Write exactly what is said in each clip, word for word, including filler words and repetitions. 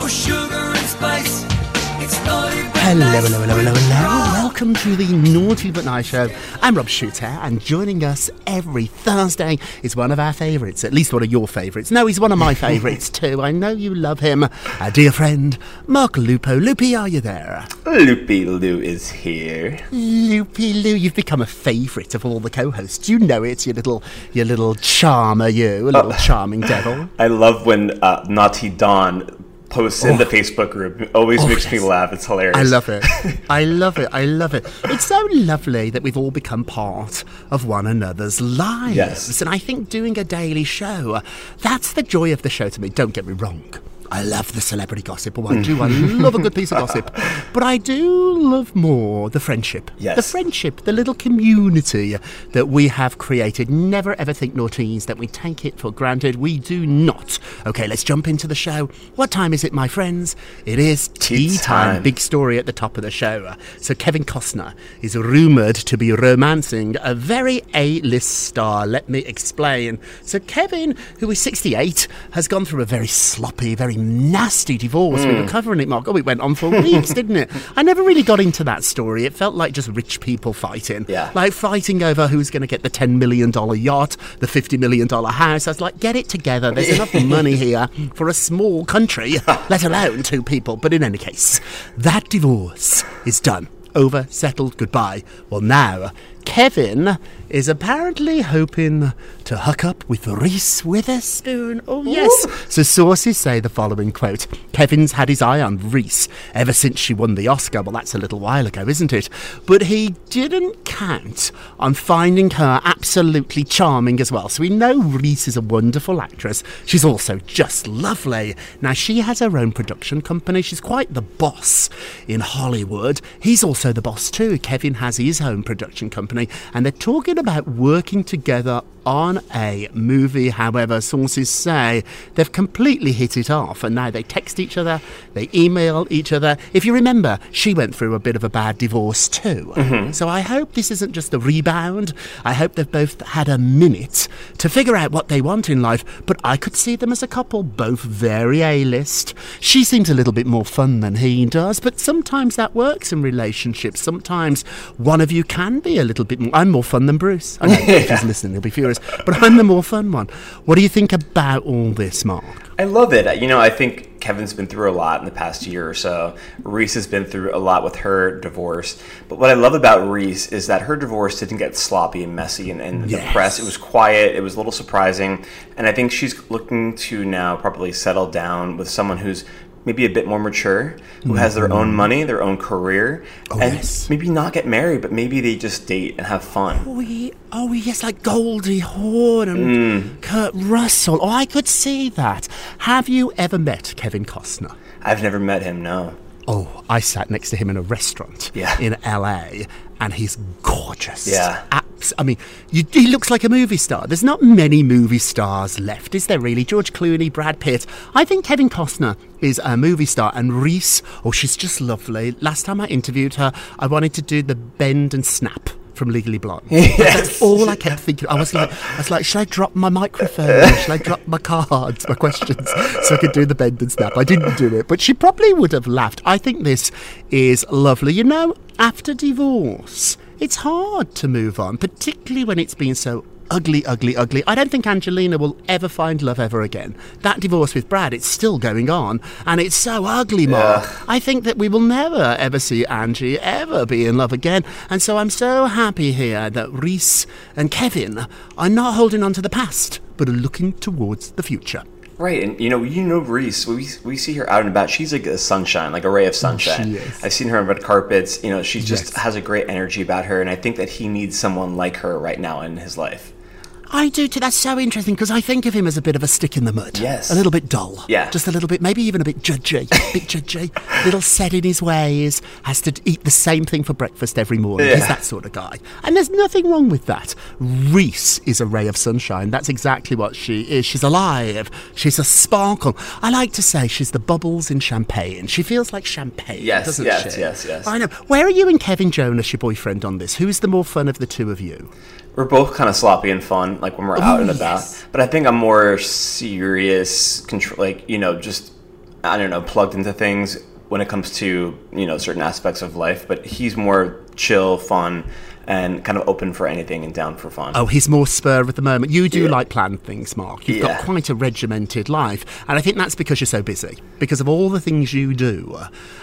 or sugar and spice. It's naughty but hello, nice. Hello, hello, hello, hello. Welcome to the Naughty But Nice Show. I'm Rob Shuter, and joining us every Thursday is one of our favourites, at least one of your favourites. No, he's one of my favourites too. I know you love him. Our dear friend, Mark Lupo. Loopy, are you there? Loopy Lou is here. Loopy Lou, you've become a favourite of all the co-hosts. You know it, you little, you little charmer, you, a little uh, charming devil. I love when uh, Naughty Don posts oh. in the Facebook group. It always oh, makes yes. me laugh. It's hilarious. I love it. I love it. I love it. It's so lovely that we've all become part of one another's lives. Yes. And I think doing a daily show, that's the joy of the show to me. Don't get me wrong. I love the celebrity gossip. Oh, I do. I love a good piece of gossip. But I do love more the friendship. Yes. The friendship, the little community that we have created. Never ever think, naughties, that we take it for granted. We do not. Okay, let's jump into the show. What time is it, my friends? It is tea, tea time. time. Big story at the top of the show. So Kevin Costner is rumoured to be romancing a very A-list star. Let me explain. So Kevin, who is sixty-eight, has gone through a very sloppy, very nasty divorce. Mm. We were covering it, Mark. Oh, it went on for weeks, didn't it? I never really got into that story. It felt like just rich people fighting. Yeah. Like fighting over who's going to get the ten million dollars yacht, the fifty million dollars house. I was like, get it together. There's enough money here for a small country, let alone two people. But in any case, that divorce is done. Over, settled, goodbye. Well, now, Kevin is apparently hoping to hook up with Reese Witherspoon. Oh, yes. Ooh. So sources say the following quote, Kevin's had his eye on Reese ever since she won the Oscar. Well, that's a little while ago, isn't it? But he didn't count on finding her absolutely charming as well. So we know Reese is a wonderful actress. She's also just lovely. Now, she has her own production company. She's quite the boss in Hollywood. He's also the boss too. Kevin has his own production company. And they're talking about working together on a movie. However, sources say they've completely hit it off, and now they text each other, they email each other. If you remember, she went through a bit of a bad divorce too. Mm-hmm. So I hope this isn't just a rebound. I hope they've both had a minute to figure out what they want in life, but I could see them as a couple, both very A-list. She seems a little bit more fun than he does, but sometimes that works in relationships. Sometimes one of you can be a little bit more. I'm more fun than Bruce. I know if he's listening, he'll be furious. But I'm the more fun one. What do you think about all this, Mark? I love it. You know, I think Kevin's been through a lot in the past year or so. Reese has been through a lot with her divorce. But what I love about Reese is that her divorce didn't get sloppy and messy and in yes. the press. It was quiet. It was a little surprising. And I think she's looking to now probably settle down with someone who's maybe a bit more mature, who mm-hmm. has their own money, their own career, oh, and yes. maybe not get married, but maybe they just date and have fun. Oh, yeah. Oh, yes, like Goldie Hawn and mm. Kurt Russell. Oh, I could see that. Have you ever met Kevin Costner? I've never met him, no. Oh, I sat next to him in a restaurant yeah. in L A, and he's gorgeous. Yeah. Abs- I mean, you, he looks like a movie star. There's not many movie stars left, is there really? George Clooney, Brad Pitt. I think Kevin Costner is a movie star. And Reese, oh, she's just lovely. Last time I interviewed her, I wanted to do the bend and snap from Legally Blonde. Yes. That's all I kept thinking. I was like, I was like, should I drop my microphone? Should I drop my cards, my questions, so I could do the bend and snap? I didn't do it, but she probably would have laughed. I think this is lovely. You know, after divorce, it's hard to move on, particularly when it's been so ugly, ugly, ugly. I don't think Angelina will ever find love ever again. That divorce with Brad, it's still going on, and it's so ugly, Mark. Yeah. I think that we will never, ever see Angie ever be in love again, and so I'm so happy here that Reese and Kevin are not holding on to the past, but are looking towards the future. Right, and you know, you know Reese. We we see her out and about. She's like a sunshine, like a ray of sunshine. She is. I've seen her on red carpets. You know, she just yes. has a great energy about her, and I think that he needs someone like her right now in his life. I do too. That's so interesting because I think of him as a bit of a stick in the mud. Yes. A little bit dull. Yeah. Just a little bit, maybe even a bit judgy. A bit judgy. A little set in his ways. Has to eat the same thing for breakfast every morning. Yeah. He's that sort of guy. And there's nothing wrong with that. Reese is a ray of sunshine. That's exactly what she is. She's alive. She's a sparkle. I like to say she's the bubbles in champagne. She feels like champagne, yes, doesn't yes, she? Yes, yes, yes. I know. Where are you and Kevin Jonas, your boyfriend, on this? Who is the more fun of the two of you? We're both kind of sloppy and fun, like when we're out oh, and about. Yes. But I think I'm more serious, contr- like, you know, just, I don't know, plugged into things when it comes to, you know, certain aspects of life. But he's more chill, fun, and kind of open for anything and down for fun. Oh, he's more spur at the moment. You do yeah. like planned things, Mark. You've yeah. got quite a regimented life. And I think that's because you're so busy, because of all the things you do.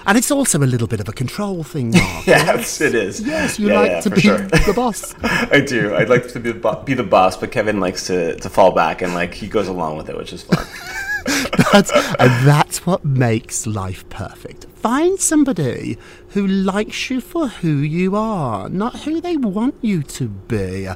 And it's also a little bit of a control thing, Mark. Yes, it is. Yes, you yeah, like yeah, to be sure. the boss. I do. I'd like to be the, bo- be the boss, but Kevin likes to, to fall back and, like, he goes along with it, which is fun. that's, and that's what makes life perfect. Find somebody who likes you for who you are, not who they want you to be.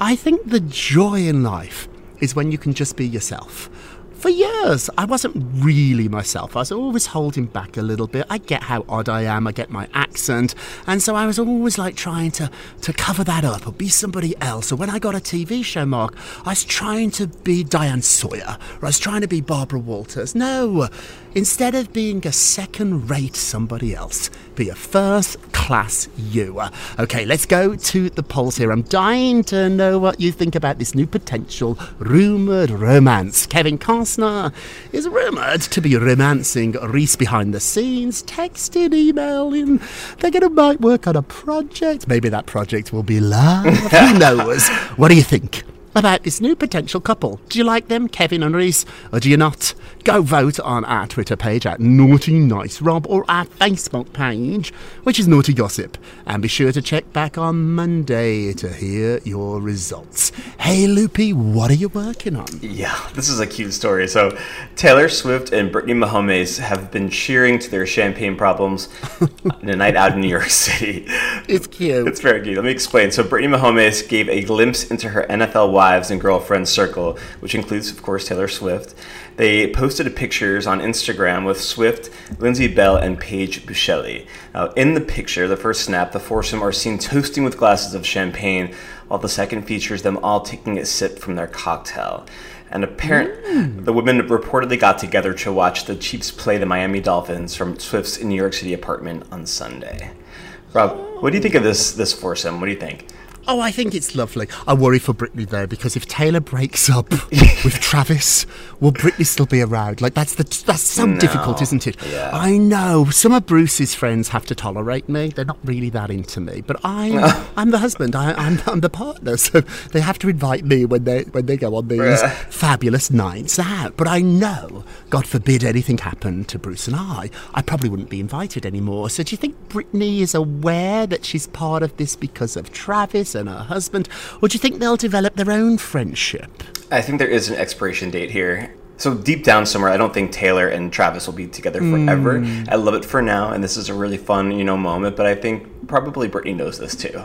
I think the joy in life is when you can just be yourself. For years, I wasn't really myself. I was always holding back a little bit. I get how odd I am. I get my accent. And so I was always like trying to, to cover that up or be somebody else. Or when I got a T V show, Mark, I was trying to be Diane Sawyer. Or I was trying to be Barbara Walters. No, instead of being a second-rate somebody else, be a first-class you. Okay, let's go to the polls here. I'm dying to know what you think about this new potential rumoured romance. Kevin Costner is rumoured to be romancing Reese behind the scenes, texting, emailing. They're going to might work on a project. Maybe that project will be love. Who knows? What do you think about this new potential couple? Do you like them, Kevin and Reese, or do you not? Go vote on our Twitter page at Naughty Nice Rob or our Facebook page, which is Naughty Gossip. And be sure to check back on Monday to hear your results. Hey, Loopy, what are you working on? Yeah, this is a cute story. So Taylor Swift and Brittany Mahomes have been cheering to their champagne problems on a night out in New York City. It's cute. It's very cute. Let me explain. So Brittany Mahomes gave a glimpse into her N F L wives and girlfriends circle, which includes, of course, Taylor Swift. They posted pictures on Instagram with Swift, Lindsay Bell, and Paige Buscelli. Now, in the picture, the first snap, the foursome are seen toasting with glasses of champagne, while the second features them all taking a sip from their cocktail. And apparently, mm. the women reportedly got together to watch the Chiefs play the Miami Dolphins from Swift's New York City apartment on Sunday. Rob, what do you think of this this foursome? What do you think? Oh, I think it's lovely. I worry for Britney, though, because if Taylor breaks up with Travis, will Britney still be around? Like, that's the that's so no. difficult, isn't it? Yeah. I know. Some of Bruce's friends have to tolerate me. They're not really that into me. But I'm, no. I'm the husband. I, I'm, I'm the partner. So they have to invite me when they when they go on these yeah. fabulous nights out. But I know, God forbid anything happened to Bruce and I, I probably wouldn't be invited anymore. So do you think Britney is aware that she's part of this because of Travis and her husband, or do you think they'll develop their own friendship? I think there is an expiration date here. So deep down somewhere, I don't think Taylor and Travis will be together forever. Mm. I love it for now, and this is a really fun, you know, moment. But I think probably Brittany knows this too.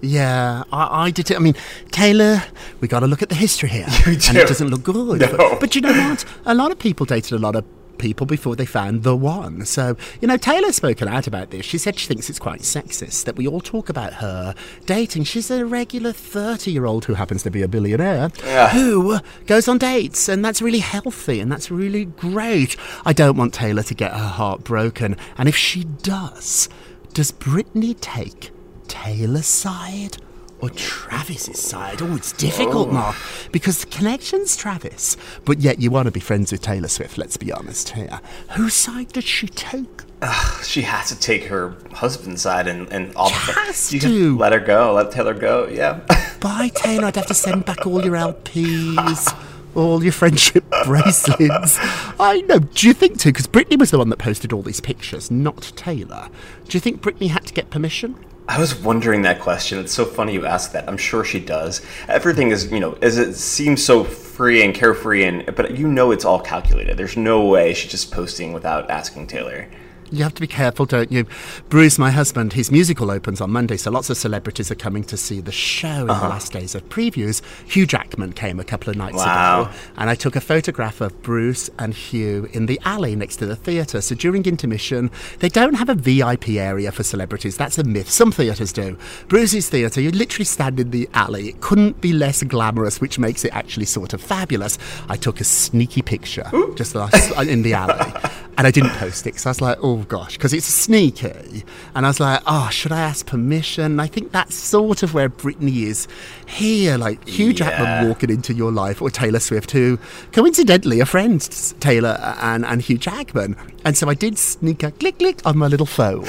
Yeah, I, I did. T- I mean, Taylor, we got to look at the history here, and it doesn't look good. No. But, but you know what? A lot of people dated a lot of people before they found the one. So, you know, Taylor's spoken out about this. She said she thinks it's quite sexist that we all talk about her dating. She's a regular thirty-year-old who happens to be a billionaire yeah. who goes on dates, and that's really healthy and that's really great. I don't want Taylor to get her heart broken. And if she does, does Brittany take Taylor's side or Travis's side? Oh, it's difficult, oh. Mark, because the connection's Travis, but yet you want to be friends with Taylor Swift, let's be honest here. Whose side does she take? Uh, she has to take her husband's side and, and all she the has you to. Let her go, let Taylor go, yeah. Bye, Taylor, I'd have to send back all your L Ps, all your friendship bracelets. I know, do you think too, because Brittany was the one that posted all these pictures, not Taylor. Do you think Brittany had to get permission? I was wondering that question. It's so funny you ask that. I'm sure she does. Everything is, you know, as it seems so free and carefree, and but you know it's all calculated. There's no way she's just posting without asking Taylor. You have to be careful, don't you? Bruce, my husband, his musical opens on Monday, so lots of celebrities are coming to see the show in uh-huh. the last days of previews. Hugh Jackman came a couple of nights wow. ago, and I took a photograph of Bruce and Hugh in the alley next to the theatre. So during intermission, they don't have a V I P area for celebrities. That's a myth. Some theatres do. Bruce's theatre, you literally stand in the alley. It couldn't be less glamorous, which makes it actually sort of fabulous. I took a sneaky picture Ooh. just in the alley, and I didn't post it, because I was like, oh, gosh, because it's sneaky. And I was like, oh, should I ask permission? And I think that's sort of where Brittany is here, like Hugh Jackman yeah. walking into your life, or Taylor Swift, who coincidentally are friends, Taylor and, and Hugh Jackman. And so I did sneak a click, click on my little phone.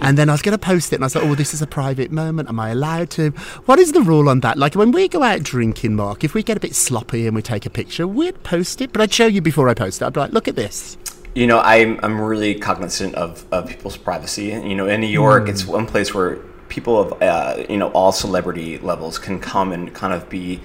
And then I was going to post it, and I was like, oh, this is a private moment. Am I allowed to? What is the rule on that? Like, when we go out drinking, Mark, if we get a bit sloppy and we take a picture, we'd post it. But I'd show you before I post it. I'd be like, look at this. You know, I'm I'm really cognizant of, of people's privacy. You know, in New York, mm. it's one place where people of, uh, you know, all celebrity levels can come and kind of be,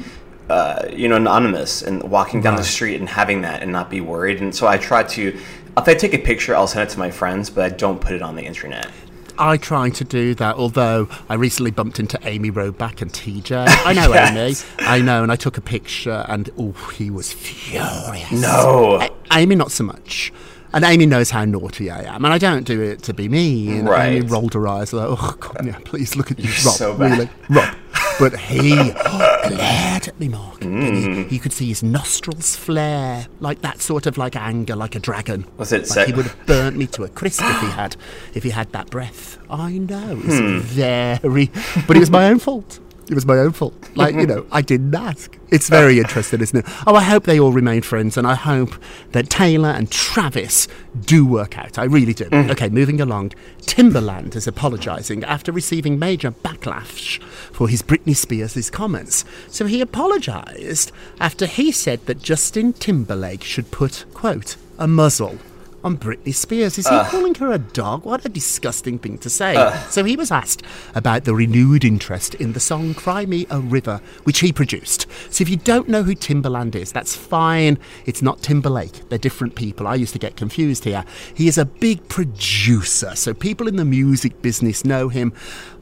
uh, you know, anonymous and walking down right. the street and having that and not be worried. And so I try to, if I take a picture, I'll send it to my friends, but I don't put it on the internet. I try to do that, although I recently bumped into Amy Robach and T J. I know yes. Amy. I know, and I took a picture, and, oh, he was furious. No. A- Amy, not so much. And Amy knows how naughty I am, and I don't do it to be mean. Right. Amy rolled her eyes like, oh, God, yeah, please look at you, Rob. So bad. Really, Rob. But he oh, glared at me, Mark. Mm. He, you could see his nostrils flare, like that sort of like anger, like a dragon. Was it? Like so- he would have burnt me to a crisp if he had, if he had that breath. I know, it's hmm. very, but it was my own fault. It was my own fault. Like, you know, I didn't ask. It's very interesting, isn't it? Oh, I hope they all remain friends, and I hope that Taylor and Travis do work out. I really do. Mm. Okay, moving along. Timbaland is apologising after receiving major backlash for his Britney Spears' comments. So he apologised after he said that Justin Timberlake should put, quote, a muzzle on Britney Spears. Is uh, he calling her a dog? What a disgusting thing to say. Uh, so he was asked about the renewed interest in the song Cry Me a River, which he produced. So if you don't know who Timbaland is, that's fine. It's not Timberlake. They're different people. I used to get confused here. He is a big producer, so people in the music business know him.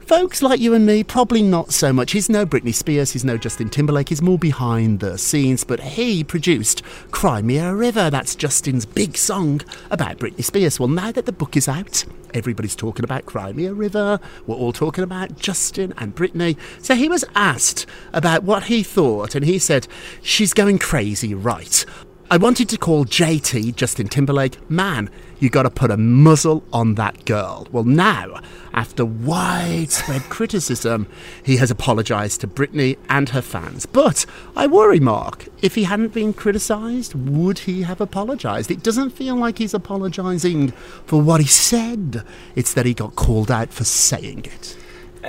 Folks like you and me, probably not so much. He's no Britney Spears, he's no Justin Timberlake, he's more behind the scenes, but he produced Cry Me a River. That's Justin's big song about Britney Spears. Well, now that the book is out, everybody's talking about Cry Me a River. We're all talking about Justin and Britney. So he was asked about what he thought, and he said, she's going crazy, right? I wanted to call J T, Justin Timberlake, man, you got to put a muzzle on that girl. Well, now, after widespread criticism, he has apologised to Britney and her fans. But I worry, Mark, if he hadn't been criticised, would he have apologised? It doesn't feel like he's apologising for what he said. It's that he got called out for saying it.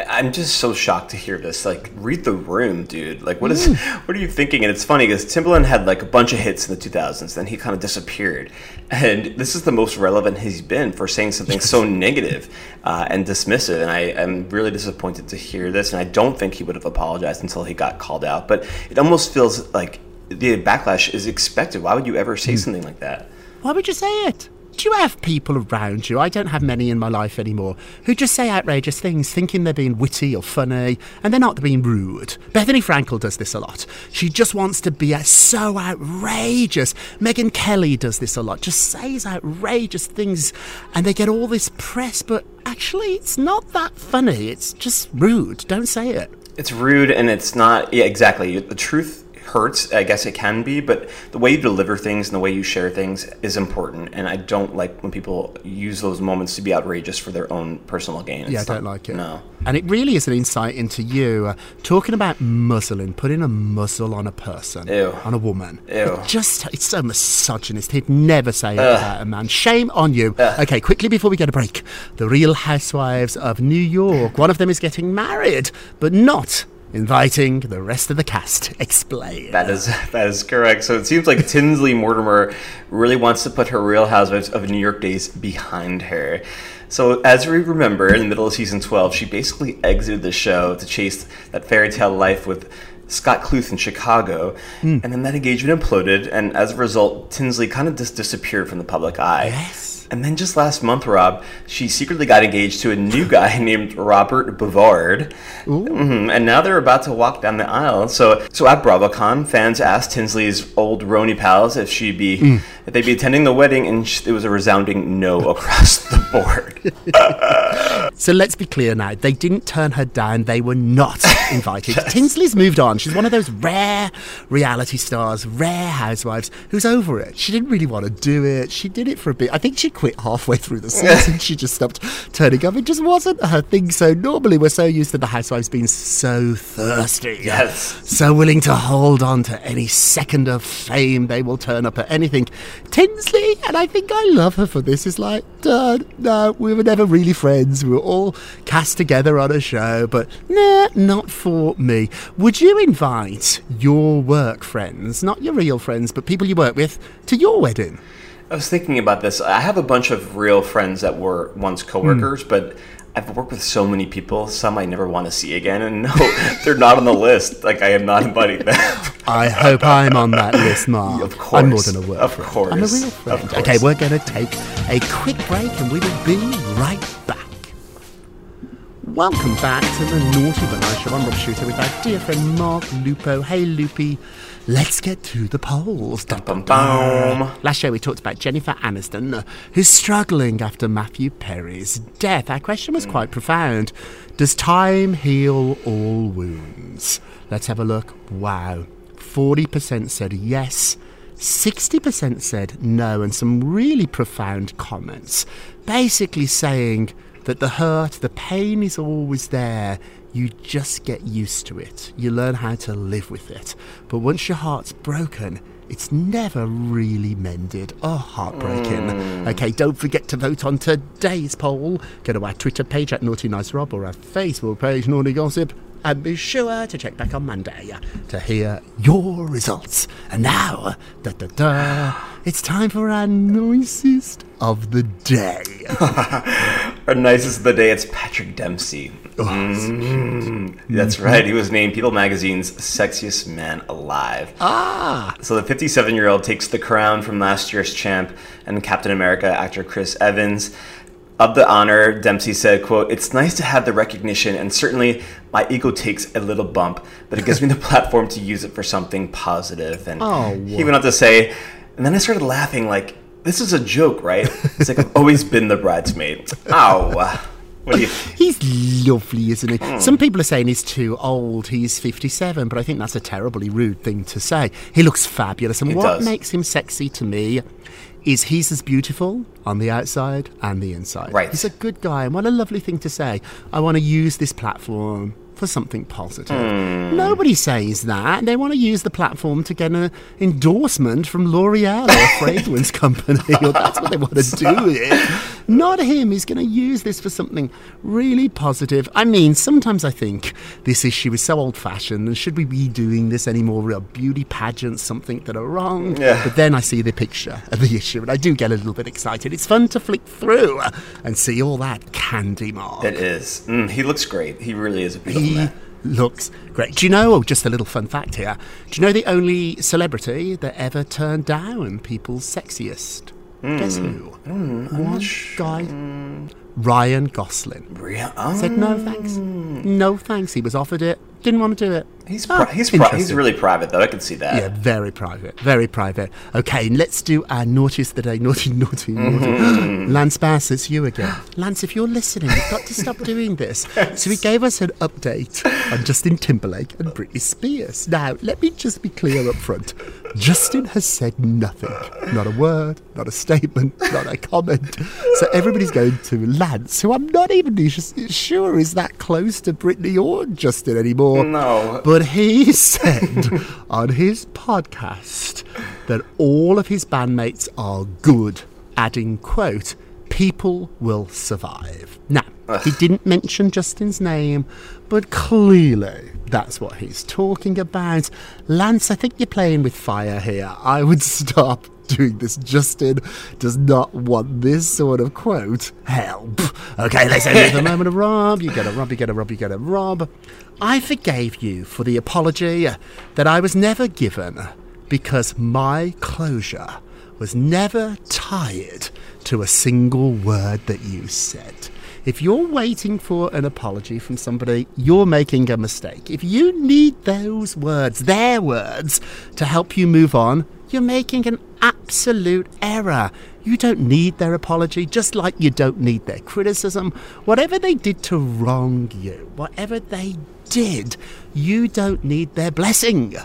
I'm just so shocked to hear this. Like, read the room, dude. Like, what is, what are you thinking? And it's funny because Timbaland had like a bunch of hits in the two thousands, then he kind of disappeared. And this is the most relevant he's been for saying something so negative uh, and dismissive. And I am really disappointed to hear this. And I don't think he would have apologized until he got called out. But it almost feels like the backlash is expected. Why would you ever say something like that? Why would you say it? Do you have people around you? I don't have many in my life anymore who just say outrageous things, thinking they're being witty or funny, and they're not, they're being rude. Bethany Frankel does this a lot. She just wants to be so outrageous. Megyn Kelly does this a lot. Just says outrageous things, and they get all this press, but actually it's not that funny. It's just rude. Don't say it. It's rude, and it's not... Yeah, exactly. The truth... hurts, I guess it can be, but the way you deliver things and the way you share things is important, and I don't like when people use those moments to be outrageous for their own personal gain. It's yeah, I don't not, like it. No. And it really is an insight into you uh, talking about muzzling, putting a muzzle on a person, Ew. on a woman. Ew. It just, it's so misogynist. He'd never say that about a man. Shame on you. Ugh. Okay, quickly before we get a break, the Real Housewives of New York. One of them is getting married, but not inviting the rest of the cast. Explain. That is that is correct. So it seems like Tinsley Mortimer really wants to put her Real Housewives of New York days behind her. So as we remember, in the middle of season twelve, she basically exited the show to chase that fairy tale life with Scott Kluth in Chicago, mm. and then that engagement imploded, and as a result, Tinsley kind of just disappeared from the public eye. Yes. And then just last month, Rob, she secretly got engaged to a new guy named Robert Bavard. Mm-hmm. And now they're about to walk down the aisle. So so at BravoCon, fans asked Tinsley's old Rony pals if she'd be mm. if they'd be attending the wedding, and it was a resounding no across the board. So let's be clear now. They didn't turn her down. They were not invited. Yes. Tinsley's moved on. She's one of those rare reality stars, rare housewives, who's over it. She didn't really want to do it. She did it for a bit. I think she quit halfway through the season. She just stopped turning up. It just wasn't her thing. So normally we're so used to the housewives being so thirsty. Yes. So willing to hold on to any second of fame. They will turn up at anything. Tinsley, and I think I love her for this, is like, Dad, no, we were never really friends. We were all cast together on a show, but nah, not for me. Would you invite your work friends, not your real friends, but people you work with, to your wedding? I was thinking about this. I have a bunch of real friends that were once coworkers, mm. but I've worked with so many people, some I never want to see again, and no, they're not on the list. Like, I am not inviting them. I hope I'm on that list, Mark. Of course. I'm more than a work of friend. Course. I'm a real friend. Okay, we're going to take a quick break, and we will be right back. Welcome back to the Naughty But Nice Show. I'm Rob Shuter with our dear friend Mark Lupo. Hey, Loopy. Let's get to the polls. Dun, dun, dun. Last show we talked about Jennifer Aniston, who's struggling after Matthew Perry's death. Our question was quite profound. Does time heal all wounds? Let's have a look. Wow. forty percent said yes. sixty percent said no. And some really profound comments. Basically saying that the hurt, the pain is always there. You just get used to it. You learn how to live with it. But once your heart's broken, it's never really mended. Oh, heartbreaking. Mm. Okay, don't forget to vote on today's poll. Go to our Twitter page at Naughty Nice Rob or our Facebook page, Naughty Gossip. And be sure to check back on Monday to hear your results. And now, da-da-da, it's time for our nicest of the day. Our nicest of the day, it's Patrick Dempsey. Oh, mm-hmm. That's right. He was named People Magazine's Sexiest Man Alive. Ah! So the fifty-seven-year-old takes the crown from last year's champ and Captain America actor Chris Evans. Of the honor, Dempsey said, quote, "It's nice to have the recognition, and certainly my ego takes a little bump, but it gives me the platform to use it for something positive." And oh, wow. He went on to say, and then I started laughing like, this is a joke, right? It's like, I've always been the bridesmaid. Ow. What do you think? He's lovely, isn't he? Mm. Some people are saying he's too old. He's fifty-seven, but I think that's a terribly rude thing to say. He looks fabulous. And he what does. makes him sexy to me is he's as beautiful on the outside and the inside. Right. He's a good guy, and what a lovely thing to say. I want to use this platform for something positive. Mm. Nobody says that. They want to use the platform to get an endorsement from L'Oreal or a fragrance company. Or that's what they want to do it. Not him. He's going to use this for something really positive. I mean, sometimes I think this issue is so old-fashioned, and should we be doing this anymore? Real beauty pageants, something that are wrong. Yeah. But then I see the picture of the issue, and I do get a little bit excited. It's fun to flick through and see all that candy, Mark. It is. Mm, he looks great. He really is a beautiful He looks great. Do you know, oh, just a little fun fact here, do you know the only celebrity that ever turned down people's sexiest? Mm. Guess who? Mm, One sh- guy... Mm. Ryan Gosling. Real? Oh. Said no thanks. No thanks. He was offered it. Didn't want to do it. He's pri- oh, he's pri- he's really private though. I can see that. Yeah, very private. Very private. Okay, let's do our naughtiest today. Naughty, naughty, naughty. Mm-hmm. Lance Bass, it's you again. Lance, if you're listening, you've got to stop doing this. Yes. So he gave us an update on Justin Timberlake and Britney Spears. Now, let me just be clear up front. Justin has said nothing. Not a word, not a statement, not a comment. So everybody's going to Lance, who I'm not even sure is that close to Britney or Justin anymore. No. But he said on his podcast that all of his bandmates are good, adding, quote, people will survive. Now, Ugh. he didn't mention Justin's name, but clearly that's what he's talking about. Lance, I think you're playing with fire here. I would stop doing this. Justin does not want this sort of, quote, help. Okay, let's end with a moment of Rob. You get a Rob, you get a Rob, you get a Rob. I forgave you for the apology that I was never given because my closure was never tied to a single word that you said. If you're waiting for an apology from somebody, you're making a mistake. If you need those words, their words, to help you move on, you're making an absolute error. You don't need their apology, just like you don't need their criticism. Whatever they did to wrong you, whatever they did, you don't need their blessing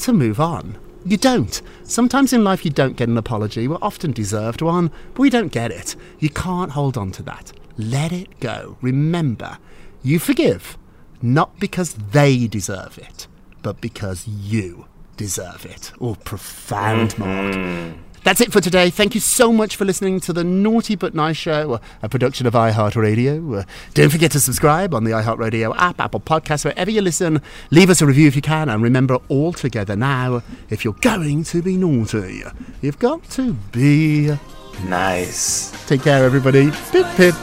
to move on. You don't. Sometimes in life you don't get an apology. We're often deserved one, but we don't get it. You can't hold on to that. Let it go. Remember, you forgive, not because they deserve it, but because you deserve it. Oh, profound, Mark. Mm-hmm. That's it for today. Thank you so much for listening to the Naughty But Nice Show, a production of iHeartRadio. Don't forget to subscribe on the iHeartRadio app, Apple Podcasts, wherever you listen. Leave us a review if you can. And remember, all together now, if you're going to be naughty, you've got to be nice. Take care, everybody. Pip, pip.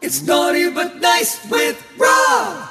It's Naughty But Nice with Rob.